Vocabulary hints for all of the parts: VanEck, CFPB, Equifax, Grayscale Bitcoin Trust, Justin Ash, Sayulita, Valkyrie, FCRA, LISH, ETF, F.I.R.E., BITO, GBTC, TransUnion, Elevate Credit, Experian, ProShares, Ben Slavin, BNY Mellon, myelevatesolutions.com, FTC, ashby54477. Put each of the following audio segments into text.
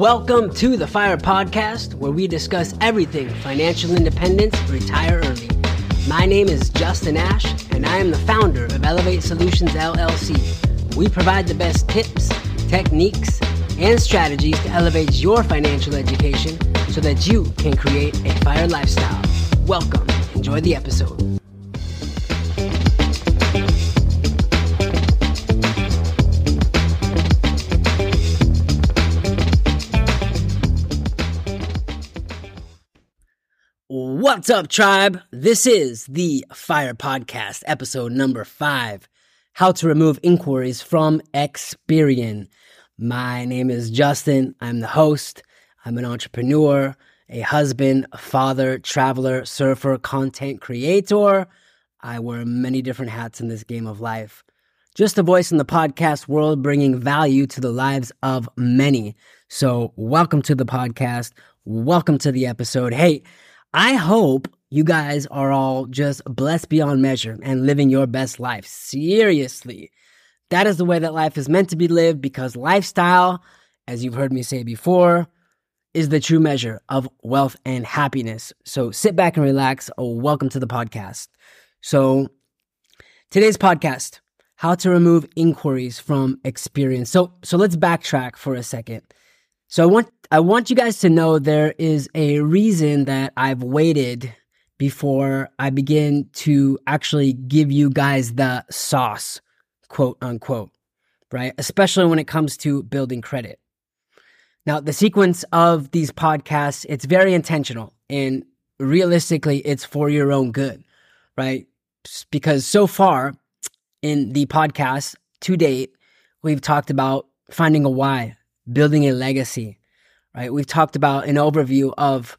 Welcome to the F.I.R.E. podcast, where we discuss everything financial independence, retire early. My name is Justin Ash, and I am the founder of Elevate Solutions, LLC. We provide the best tips, techniques, and strategies to elevate your financial education so that you can create a F.I.R.E. lifestyle. Welcome. Enjoy the episode. What's up, tribe? This is the F.I.R.E. podcast, episode number 5, How to Remove Inquiries from Experian. My name is Justin. I'm the host. I'm an entrepreneur, a husband, a father, traveler, surfer, content creator. I wear many different hats in this game of life. Just a voice in the podcast world bringing value to the lives of many. So welcome to the podcast. Welcome to the episode. Hey, I hope you guys are all just blessed beyond measure and living your best life. Seriously. That is the way that life is meant to be lived, because lifestyle, as you've heard me say before, is the true measure of wealth and happiness. So sit back and relax. Welcome to the podcast. So today's podcast, how to remove inquiries from Experian. So let's backtrack for a second. So I want you guys to know there is a reason that I've waited before I begin to actually give you guys the sauce, quote unquote, right? Especially when it comes to building credit. Now, the sequence of these podcasts, it's very intentional, and realistically, it's for your own good, right? Because so far in the podcast to date, we've talked about finding a why, building a legacy, right? We've talked about an overview of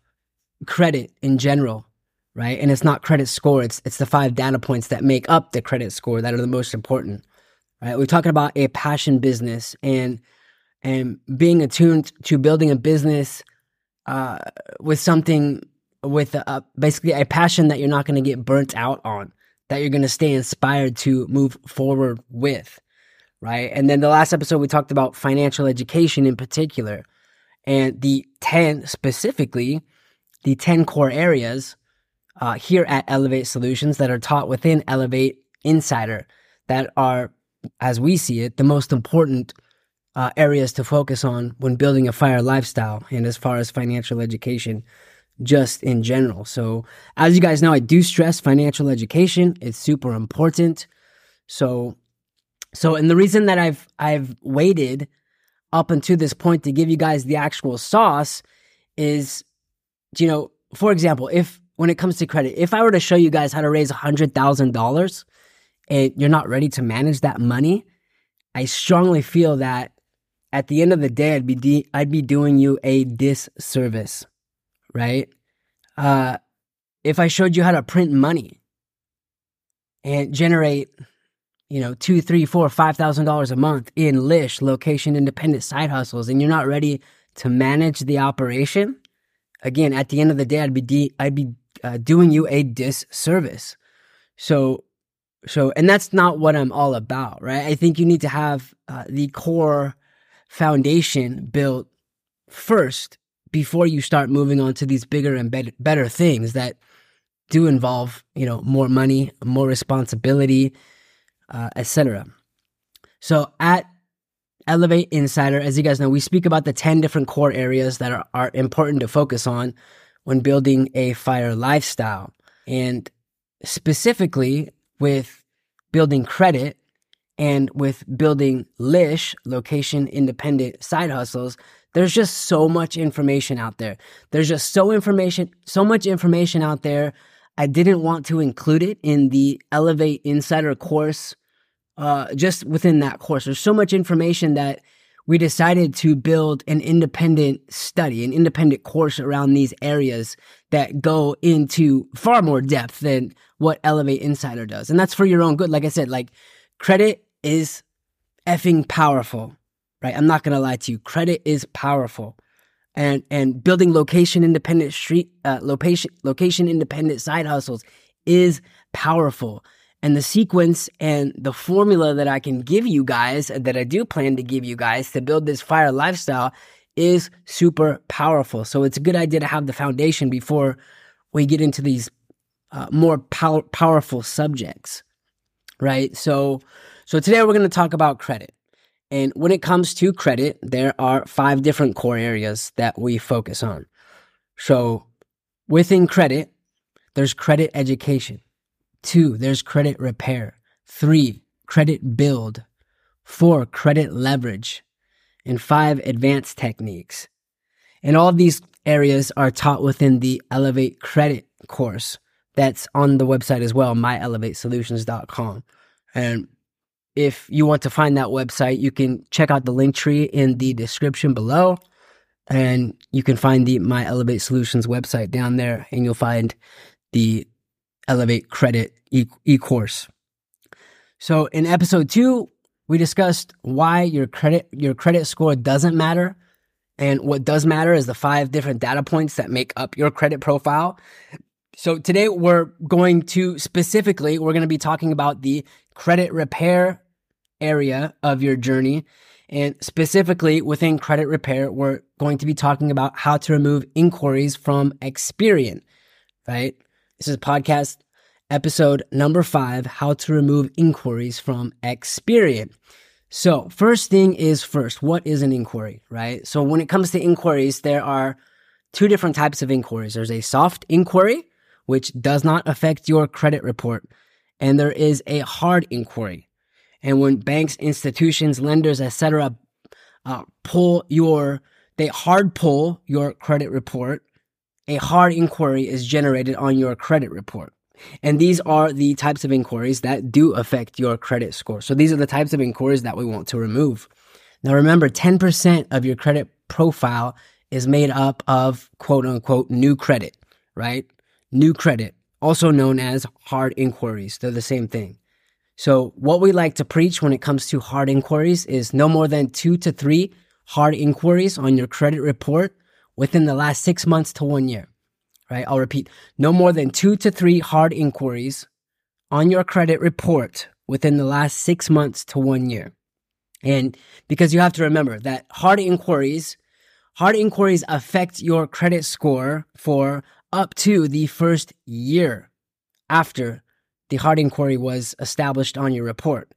credit in general, right? And it's not credit score. It's the 5 data points that make up the credit score that are the most important, right? We're talking about a passion business and being attuned to building a business with basically a passion that you're not going to get burnt out on, that you're going to stay inspired to move forward with, right? And then the last episode, we talked about financial education in particular, and the 10 core areas here at Elevate Solutions that are taught within Elevate Insider that are, as we see it, the most important areas to focus on when building a F.I.R.E. lifestyle and as far as financial education just in general. So as you guys know, I do stress financial education. It's super important. So, and the reason that I've waited up until this point to give you guys the actual sauce is, you know, for example, when it comes to credit, if I were to show you guys how to raise $100,000 and you're not ready to manage that money, I strongly feel that at the end of the day, I'd be doing you a disservice, right? If I showed you how to print money and generate, you know, $2,000, $3,000, $4,000, $5,000 a month in Lish, location independent side hustles, and you're not ready to manage the operation, again, at the end of the day, I'd be doing you a disservice. So, and that's not what I'm all about, right? I think you need to have the core foundation built first before you start moving on to these bigger and better things that do involve, you know, more money, more responsibility, etc. So at Elevate Insider, as you guys know, we speak about the 10 different core areas that are important to focus on when building a F.I.R.E. lifestyle. And specifically with building credit and with building Lish, location independent side hustles, there's just so much information out there. There's just so much information out there. I didn't want to include it in the Elevate Insider course. Just within that course, there's so much information that we decided to build an independent study, an independent course around these areas that go into far more depth than what Elevate Insider does. And that's for your own good. Like I said, like, credit is effing powerful, right? I'm not going to lie to you. Credit is powerful. And building location independent side hustles is powerful. And the sequence and the formula that I can give you guys, that I do plan to give you guys to build this F.I.R.E. lifestyle, is super powerful. So it's a good idea to have the foundation before we get into these more powerful subjects, right? So today we're going to talk about credit. And when it comes to credit, there are 5 different core areas that we focus on. So within credit, there's credit education. 2, there's credit repair. 3, credit build. 4, credit leverage. And 5, advanced techniques. And all of these areas are taught within the Elevate Credit course that's on the website as well, myelevatesolutions.com. And if you want to find that website, you can check out the link tree in the description below, and you can find the My Elevate Solutions website down there, and you'll find the Elevate Credit e-course. So in episode 2, we discussed why your credit score doesn't matter, and what does matter is the 5 different data points that make up your credit profile. So today we're going to be talking about the credit repair area of your journey. And specifically within credit repair, we're going to be talking about how to remove inquiries from Experian, right? This is podcast episode number 5, how to remove inquiries from Experian. So first, what is an inquiry, right? So when it comes to inquiries, there are 2 different types of inquiries. There's a soft inquiry, which does not affect your credit report. And there is a hard inquiry. And when banks, institutions, lenders, etc., hard pull your credit report, a hard inquiry is generated on your credit report. And these are the types of inquiries that do affect your credit score. So these are the types of inquiries that we want to remove. Now remember, 10% of your credit profile is made up of quote unquote new credit, right? New credit, also known as hard inquiries. They're the same thing. So what we like to preach when it comes to hard inquiries is no more than 2 to 3 hard inquiries on your credit report within the last 6 months to 1 year, right? I'll repeat, no more than 2 to 3 hard inquiries on your credit report within the last 6 months to 1 year. And because you have to remember that hard inquiries affect your credit score for up to the first year after the hard inquiry was established on your report.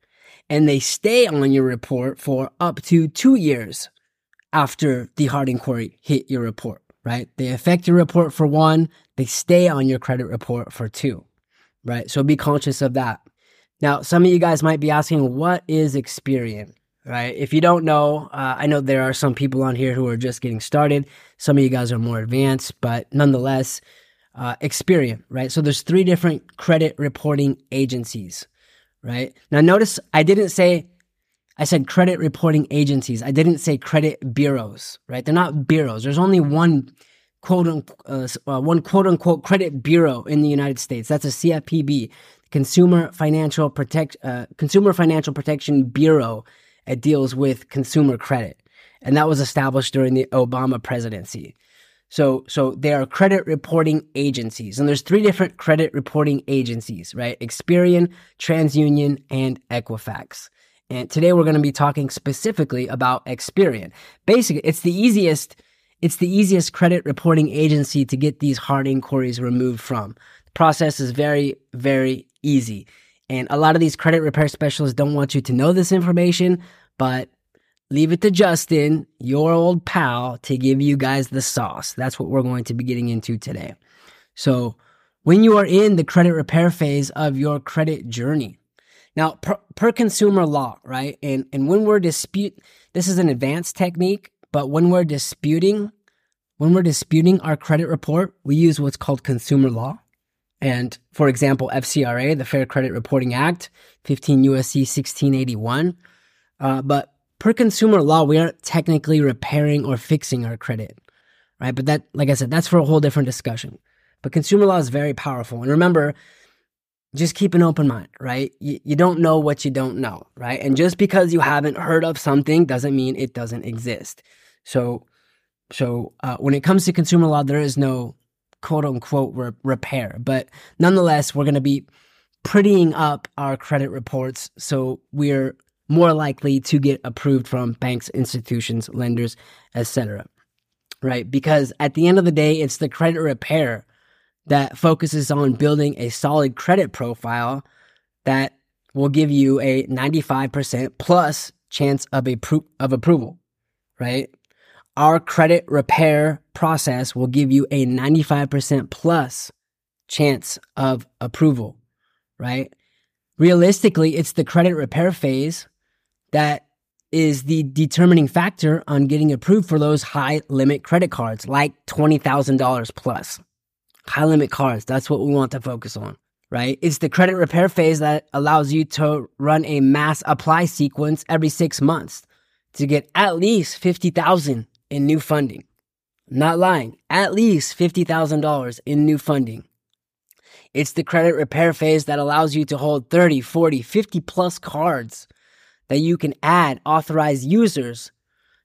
And they stay on your report for up to 2 years after the hard inquiry hit your report, right? They affect your report for 1, they stay on your credit report for 2, right? So be conscious of that. Now, some of you guys might be asking, what is Experian? Right? If you don't know, I know there are some people on here who are just getting started. Some of you guys are more advanced, but nonetheless, Experian, right? So there's 3 different credit reporting agencies, right? Now notice I said credit reporting agencies. I didn't say credit bureaus, right? They're not bureaus. There's only one quote unquote credit bureau in the United States. That's a CFPB, Consumer Financial Protection Bureau. It deals with consumer credit, and that was established during the Obama presidency. So they are credit reporting agencies, and there's 3 different credit reporting agencies, right? Experian, TransUnion, and Equifax. And today we're going to be talking specifically about Experian. Basically, it's the easiest credit reporting agency to get these hard inquiries removed from. The process is very, very easy. And a lot of these credit repair specialists don't want you to know this information, but leave it to Justin, your old pal, to give you guys the sauce. That's what we're going to be getting into today. So when you are in the credit repair phase of your credit journey, now per consumer law, right? And when we're this is an advanced technique, but when we're disputing our credit report, we use what's called consumer law. And for example, FCRA, the Fair Credit Reporting Act, 15 U.S.C. 1681. But per consumer law, we aren't technically repairing or fixing our credit, right? But that, like I said, that's for a whole different discussion. But consumer law is very powerful. And remember, just keep an open mind, right? You don't know what you don't know, right? And just because you haven't heard of something doesn't mean it doesn't exist. So when it comes to consumer law, there is no quote-unquote repair. But nonetheless, we're going to be prettying up our credit reports so we're more likely to get approved from banks, institutions, lenders, etc. Right? Because at the end of the day, it's the credit repair that focuses on building a solid credit profile that will give you a 95% plus chance of approval, right? Our credit repair process will give you a 95% plus chance of approval, right? Realistically, it's the credit repair phase that is the determining factor on getting approved for those high limit credit cards, like $20,000 plus. High limit cards, that's what we want to focus on, right? It's the credit repair phase that allows you to run a mass apply sequence every 6 months to get at least $50,000 in new funding. I'm not lying, at least $50,000 in new funding. It's the credit repair phase that allows you to hold 30, 40, 50 plus cards that you can add authorized users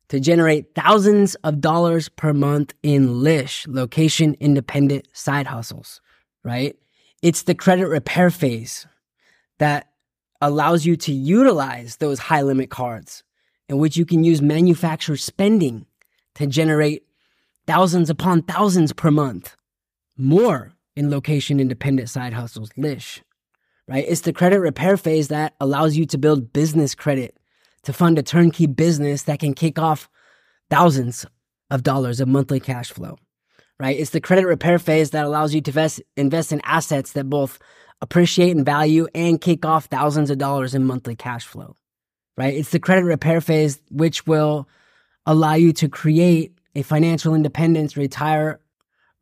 to generate thousands of dollars per month in LISH, location independent side hustles, right? It's the credit repair phase that allows you to utilize those high limit cards in which you can use manufacturer spending to generate thousands upon thousands per month, more in location independent side hustles, LISH, right? It's the credit repair phase that allows you to build business credit to fund a turnkey business that can kick off thousands of dollars of monthly cash flow, right? It's the credit repair phase that allows you to invest in assets that both appreciate in value and kick off thousands of dollars in monthly cash flow, right? It's the credit repair phase which will allow you to create a financial independence, retire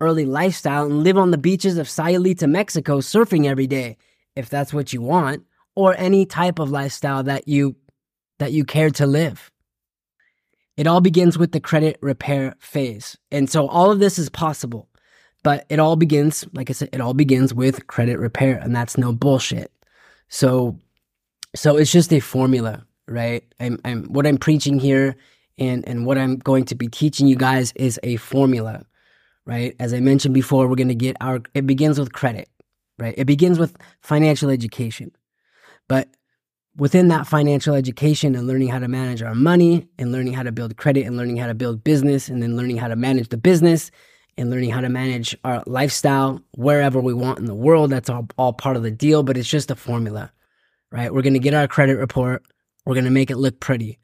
early lifestyle, and live on the beaches of Sayulita, Mexico, surfing every day, if that's what you want, or any type of lifestyle that you care to live. It all begins with the credit repair phase. And so all of this is possible, but it all begins, like I said, it all begins with credit repair, and that's no bullshit. So it's just a formula, right? What I'm preaching here and what I'm going to be teaching you guys is a formula, right? As I mentioned before, we're going to get it begins with credit, right? It begins with financial education, but within that financial education and learning how to manage our money and learning how to build credit and learning how to build business and then learning how to manage the business and learning how to manage our lifestyle wherever we want in the world. That's all part of the deal, but it's just a formula, right? We're going to get our credit report. We're going to make it look pretty.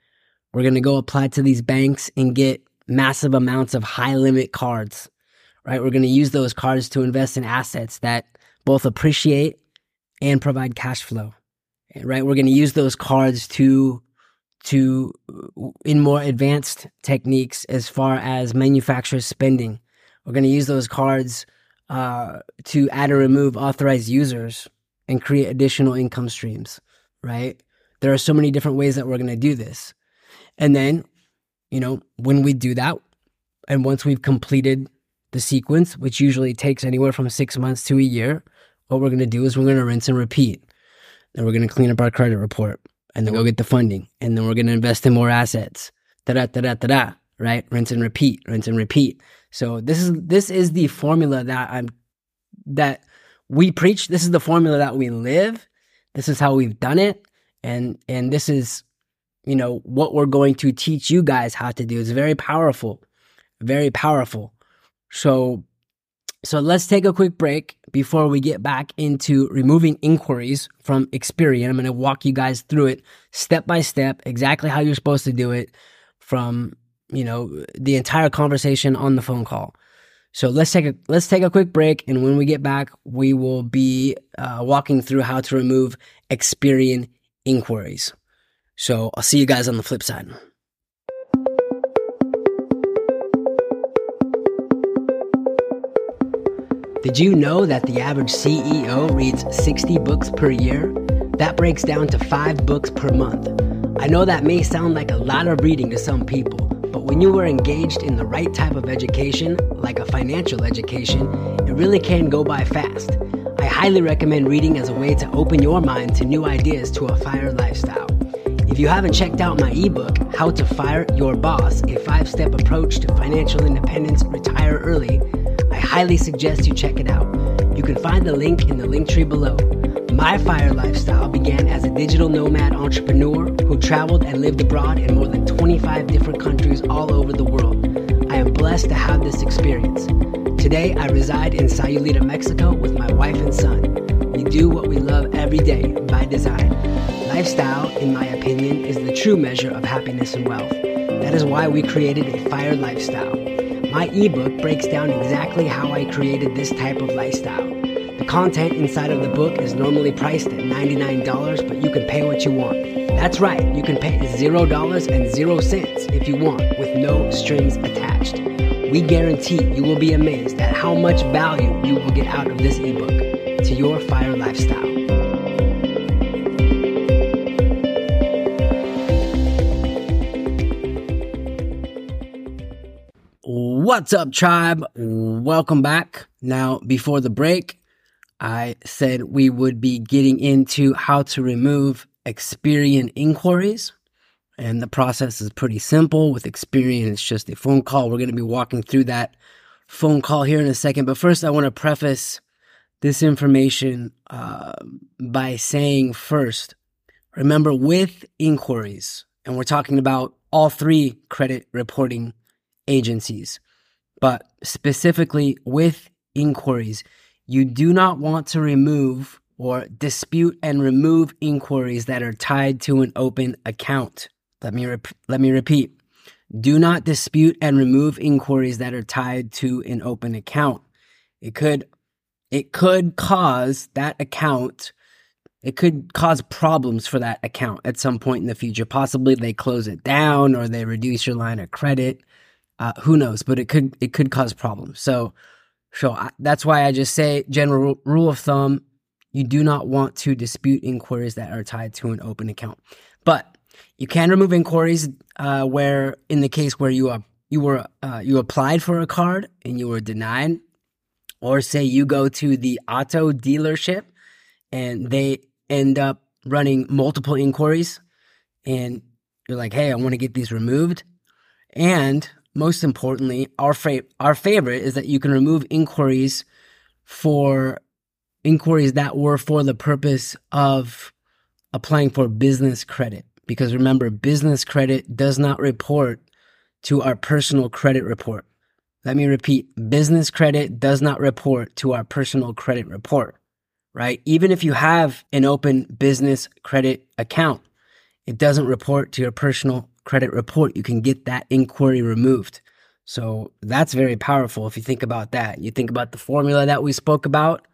We're going to go apply to these banks and get massive amounts of high limit cards, right? We're going to use those cards to invest in assets that both appreciate and provide cash flow. Right, we're going to use those cards to in more advanced techniques as far as manufacturer spending. We're going to use those cards to add or remove authorized users and create additional income streams. Right, there are so many different ways that we're going to do this, and then, you know, when we do that, and once we've completed the sequence, which usually takes anywhere from 6 months to a year, what we're going to do is we're going to rinse and repeat. Then we're going to clean up our credit report and then go get the funding. And then we're going to invest in more assets. Da-da-da-da-da-da, right? Rinse and repeat, rinse and repeat. So this is the formula that we preach. This is the formula that we live. This is how we've done it. And this is, you know, what we're going to teach you guys how to do. It's very powerful, very powerful. So let's take a quick break before we get back into removing inquiries from Experian. I'm going to walk you guys through it step by step, exactly how you're supposed to do it from, you know, the entire conversation on the phone call. So let's take a quick break, and when we get back, we will be walking through how to remove Experian inquiries. So I'll see you guys on the flip side. Did you know that the average CEO reads 60 books per year? That breaks down to 5 books per month. I know that may sound like a lot of reading to some people, but when you are engaged in the right type of education, like a financial education, it really can go by fast. I highly recommend reading as a way to open your mind to new ideas to a FIRE lifestyle. If you haven't checked out my ebook, How to Fire Your Boss, a 5-step approach to financial independence, retire early, I highly suggest you check it out. You can find the link in the link tree below. My F.I.R.E. lifestyle began as a digital nomad entrepreneur who traveled and lived abroad in more than 25 different countries all over the world. I am blessed to have this experience. Today, I reside in Sayulita, Mexico with my wife and son. We do what we love every day by design. Lifestyle, in my opinion, is the true measure of happiness and wealth. That is why we created a F.I.R.E. lifestyle. My ebook breaks down exactly how I created this type of lifestyle. The content inside of the book is normally priced at $99, but you can pay what you want. That's right, you can pay $0.00 if you want, with no strings attached. We guarantee you will be amazed at how much value you will get out of this ebook to your F.I.R.E. lifestyle. What's up, tribe? Welcome back. Now, before the break, I said we would be getting into how to remove Experian inquiries. And the process is pretty simple. With Experian, it's just a phone call. We're going to be walking through that phone call here in a second. But first, I want to preface this information by saying first, remember, with inquiries, and we're talking about all three credit reporting agencies, but specifically with inquiries, you do not want to remove or dispute and remove inquiries that are tied to an open account. Let me repeat. Do not dispute and remove inquiries that are tied to an open account. It could cause that account, it could cause problems for that account at some point in the future. Possibly they close it down or they reduce your line of credit. Who knows? But it could cause problems. So that's why I just say, general rule of thumb, you do not want to dispute inquiries that are tied to an open account. But you can remove inquiries where, in the case where you applied for a card and you were denied, or say you go to the auto dealership and they end up running multiple inquiries, and you're like, hey, I want to get these removed. And most importantly, our favorite is that you can remove inquiries that were for the purpose of applying for business credit. Because remember, business credit does not report to our personal credit report. Let me repeat, business credit does not report to our personal credit report, right? Even if you have an open business credit account, it doesn't report to your personal credit report. You can get that inquiry removed. So that's very powerful if you think about that. You think about the formula that we spoke about,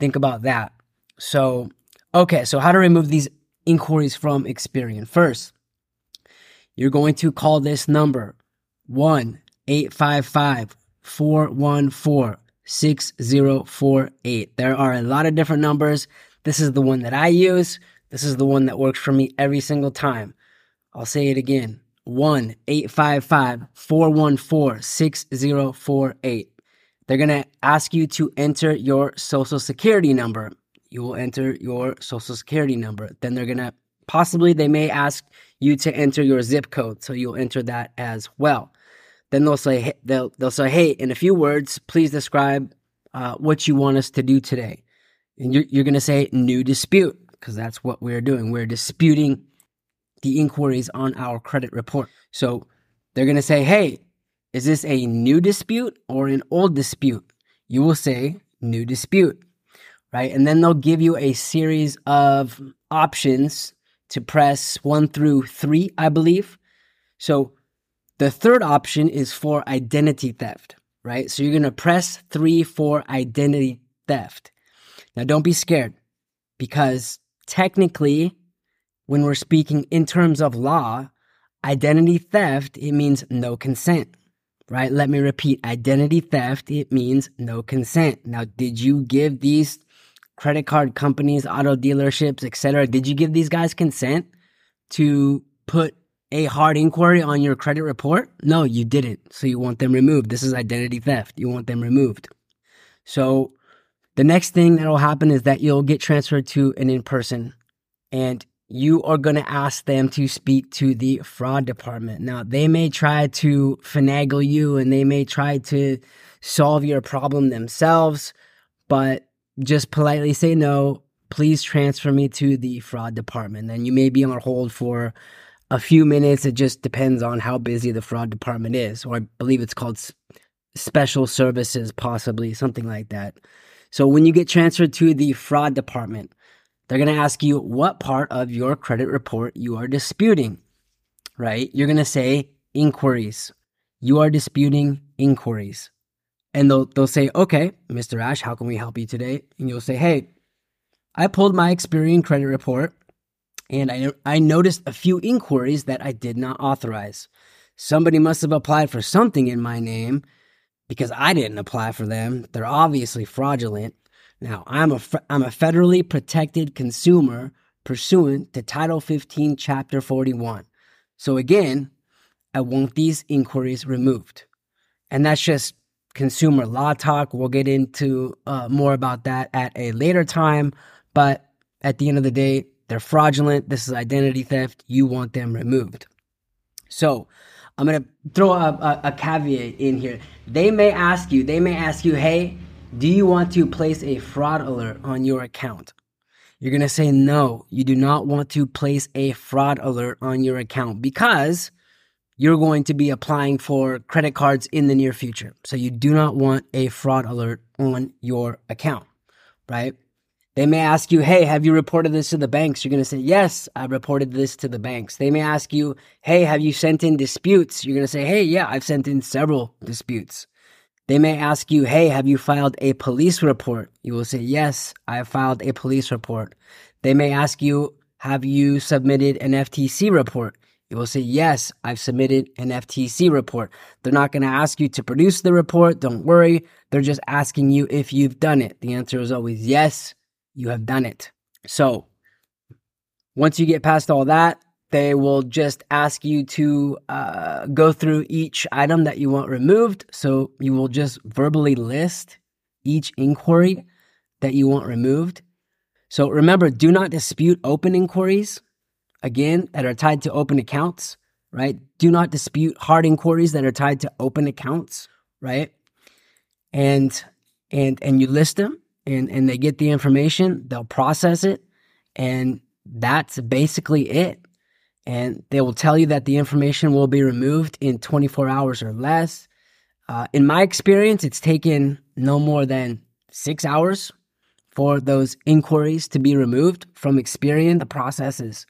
think about that. So, okay, so how to remove these inquiries from Experian. First, you're going to call this number, 1-855-414-6048. There are a lot of different numbers. This is the one that I use. This is the one that works for me every single time. I'll say it again, 1-855-414-6048. They're going to ask you to enter your social security number. You will enter your social security number. Then they're going to, possibly they may ask you to enter your zip code. So you'll enter that as well. Then they'll say, hey, in a few words, please describe what you want us to do today. And you're going to say new dispute, because that's what we're doing. We're disputing the inquiries on our credit report. So they're going to say, hey, is this a new dispute or an old dispute? You will say new dispute, right? And then they'll give you a series of options to press 1 through 3, I believe. So the third option is for identity theft, right? So you're going to press 3 for identity theft. Now, don't be scared, because technically, when we're speaking in terms of law, identity theft, it means no consent, right? Let me repeat, identity theft, it means no consent. Now, did you give these credit card companies, auto dealerships, etc., did you give these guys consent to put a hard inquiry on your credit report? No, you didn't. So you want them removed. This is identity theft. You want them removed. So the next thing that will happen is that you'll get transferred to an in-person, and you are going to ask them to speak to the fraud department. Now, they may try to finagle you and they may try to solve your problem themselves, but just politely say no, please transfer me to the fraud department. And you may be on hold for a few minutes. It just depends on how busy the fraud department is, or I believe it's called special services, possibly, something like that. So when you get transferred to the fraud department, they're going to ask you what part of your credit report you are disputing, right? You're going to say inquiries. You are disputing inquiries. And they'll say, okay, Mr. Ash, how can we help you today? And you'll say, hey, I pulled my Experian credit report and I noticed a few inquiries that I did not authorize. Somebody must have applied for something in my name because I didn't apply for them. They're obviously fraudulent. Now, I'm a federally protected consumer pursuant to Title 15, Chapter 41. So again, I want these inquiries removed. And that's just consumer law talk. We'll get into more about that at a later time. But at the end of the day, they're fraudulent. This is identity theft. You want them removed. So I'm going to throw a caveat in here. They may ask you, hey, do you want to place a fraud alert on your account? You're going to say, no, you do not want to place a fraud alert on your account because you're going to be applying for credit cards in the near future. So you do not want a fraud alert on your account, right? They may ask you, hey, have you reported this to the banks? You're going to say, yes, I reported this to the banks. They may ask you, hey, have you sent in disputes? You're going to say, hey, yeah, I've sent in several disputes. They may ask you, hey, have you filed a police report? You will say, yes, I have filed a police report. They may ask you, have you submitted an FTC report? You will say, yes, I've submitted an FTC report. They're not going to ask you to produce the report. Don't worry. They're just asking you if you've done it. The answer is always yes. You have done it. So once you get past all that, they will just ask you to go through each item that you want removed. So you will just verbally list each inquiry that you want removed. So remember, do not dispute open inquiries, again, that are tied to open accounts, right? Do not dispute hard inquiries that are tied to open accounts, right? And you list them. And they get the information, they'll process it, and that's basically it. And they will tell you that the information will be removed in 24 hours or less. In my experience, it's taken no more than 6 hours for those inquiries to be removed from Experian. The process is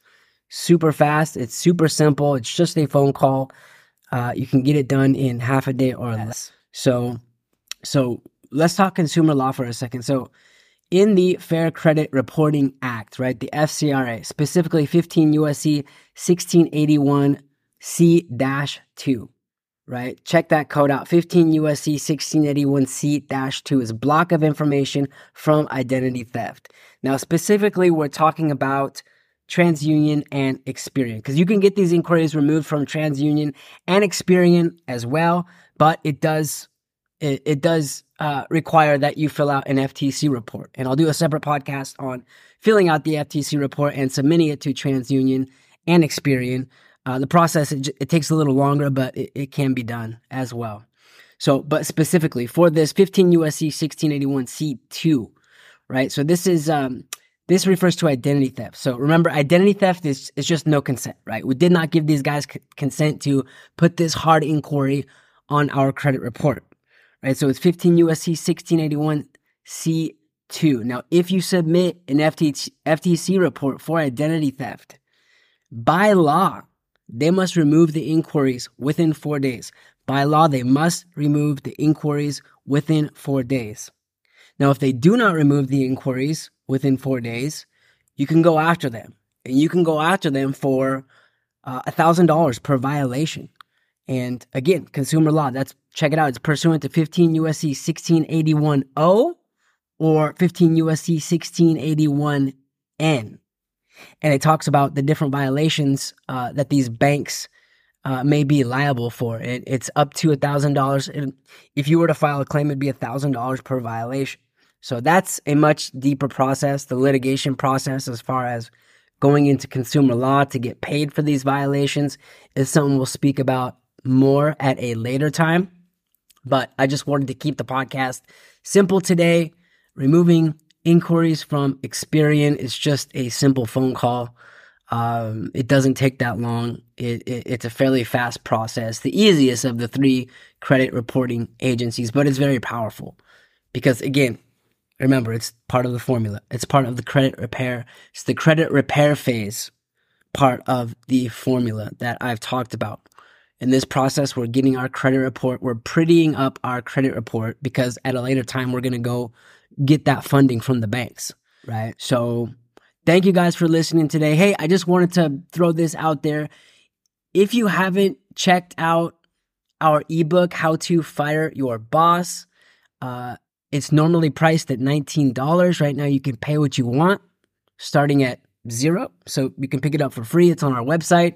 super fast. It's super simple. It's just a phone call. You can get it done in half a day or less. So let's talk consumer law for a second. So in the Fair Credit Reporting Act, right, the FCRA, specifically 15 USC 1681 C-2, right? Check that code out. 15 USC 1681 C-2 is block of information from identity theft. Now, specifically, we're talking about TransUnion and Experian, because you can get these inquiries removed from TransUnion and Experian as well, but it does require that you fill out an FTC report. And I'll do a separate podcast on filling out the FTC report and submitting it to TransUnion and Experian. The process, it takes a little longer, but it can be done as well. So, but specifically for this 15 USC 1681 C2, right? So this is, this refers to identity theft. So remember, identity theft is just no consent, right? We did not give these guys consent to put this hard inquiry on our credit report. Right, so it's 15 USC 1681 C2. Now, if you submit an FTC report for identity theft, by law, they must remove the inquiries within 4 days. By law, they must remove the inquiries within 4 days. Now, if they do not remove the inquiries within 4 days, you can go after them. And you can go after them for $1,000 per violation. And again, consumer law, check it out. It's pursuant to 15 USC 1681-0 or 15 USC 1681-N. And it talks about the different violations that these banks may be liable for. It's up to $1,000. And if you were to file a claim, it'd be $1,000 per violation. So that's a much deeper process, the litigation process as far as going into consumer law to get paid for these violations is something we'll speak about more at a later time, but I just wanted to keep the podcast simple today, removing inquiries from Experian. It's just a simple phone call. It doesn't take that long. It's a fairly fast process, the easiest of the three credit reporting agencies, but it's very powerful because, again, remember, it's part of the formula. It's part of the credit repair. It's the credit repair phase part of the formula that I've talked about. In this process, we're getting our credit report. We're prettying up our credit report because at a later time, we're going to go get that funding from the banks, right? So thank you guys for listening today. Hey, I just wanted to throw this out there. If you haven't checked out our ebook, How to Fire Your Boss, it's normally priced at $19. Right now, you can pay what you want starting at $0. So you can pick it up for free. It's on our website.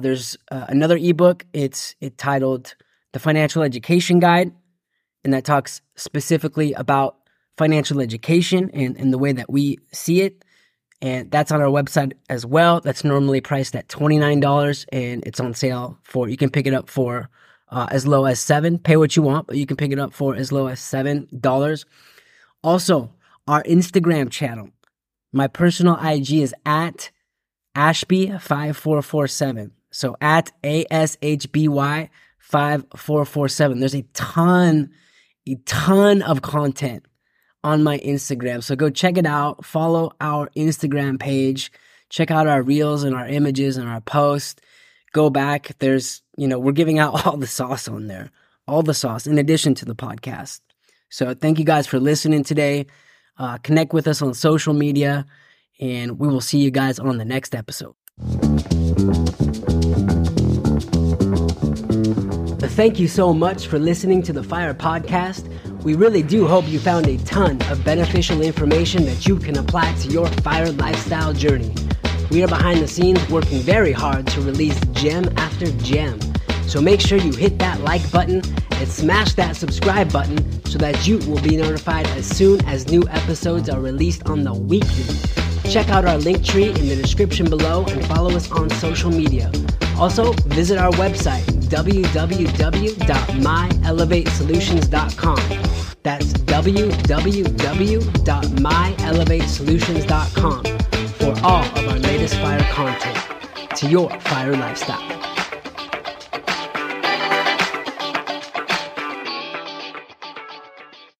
There's another ebook. It's titled The Financial Education Guide, and that talks specifically about financial education and the way that we see it. And that's on our website as well. That's normally priced at $29, and it's on sale for, you can pick it up for as low as $7. Pay what you want, but you can pick it up for as low as $7. Also, our Instagram channel, my personal IG is at ashby54477. So at ashby5447. There's a ton of content on my Instagram. So go check it out. Follow our Instagram page. Check out our reels and our images and our posts. Go back. There's, we're giving out all the sauce on there. All the sauce in addition to the podcast. So thank you guys for listening today. Connect with us on social media. And we will see you guys on the next episode. Thank you so much for listening to the F.I.R.E. podcast. We really do hope you found a ton of beneficial information that you can apply to your F.I.R.E. lifestyle journey. We are behind the scenes working very hard to release gem after gem. So make sure you hit that like button and smash that subscribe button so that you will be notified as soon as new episodes are released on the weekly. Check out our link tree in the description below and follow us on social media. Also, visit our website, www.myelevatesolutions.com. That's www.myelevatesolutions.com for all of our latest F.I.R.E. content to your F.I.R.E. lifestyle.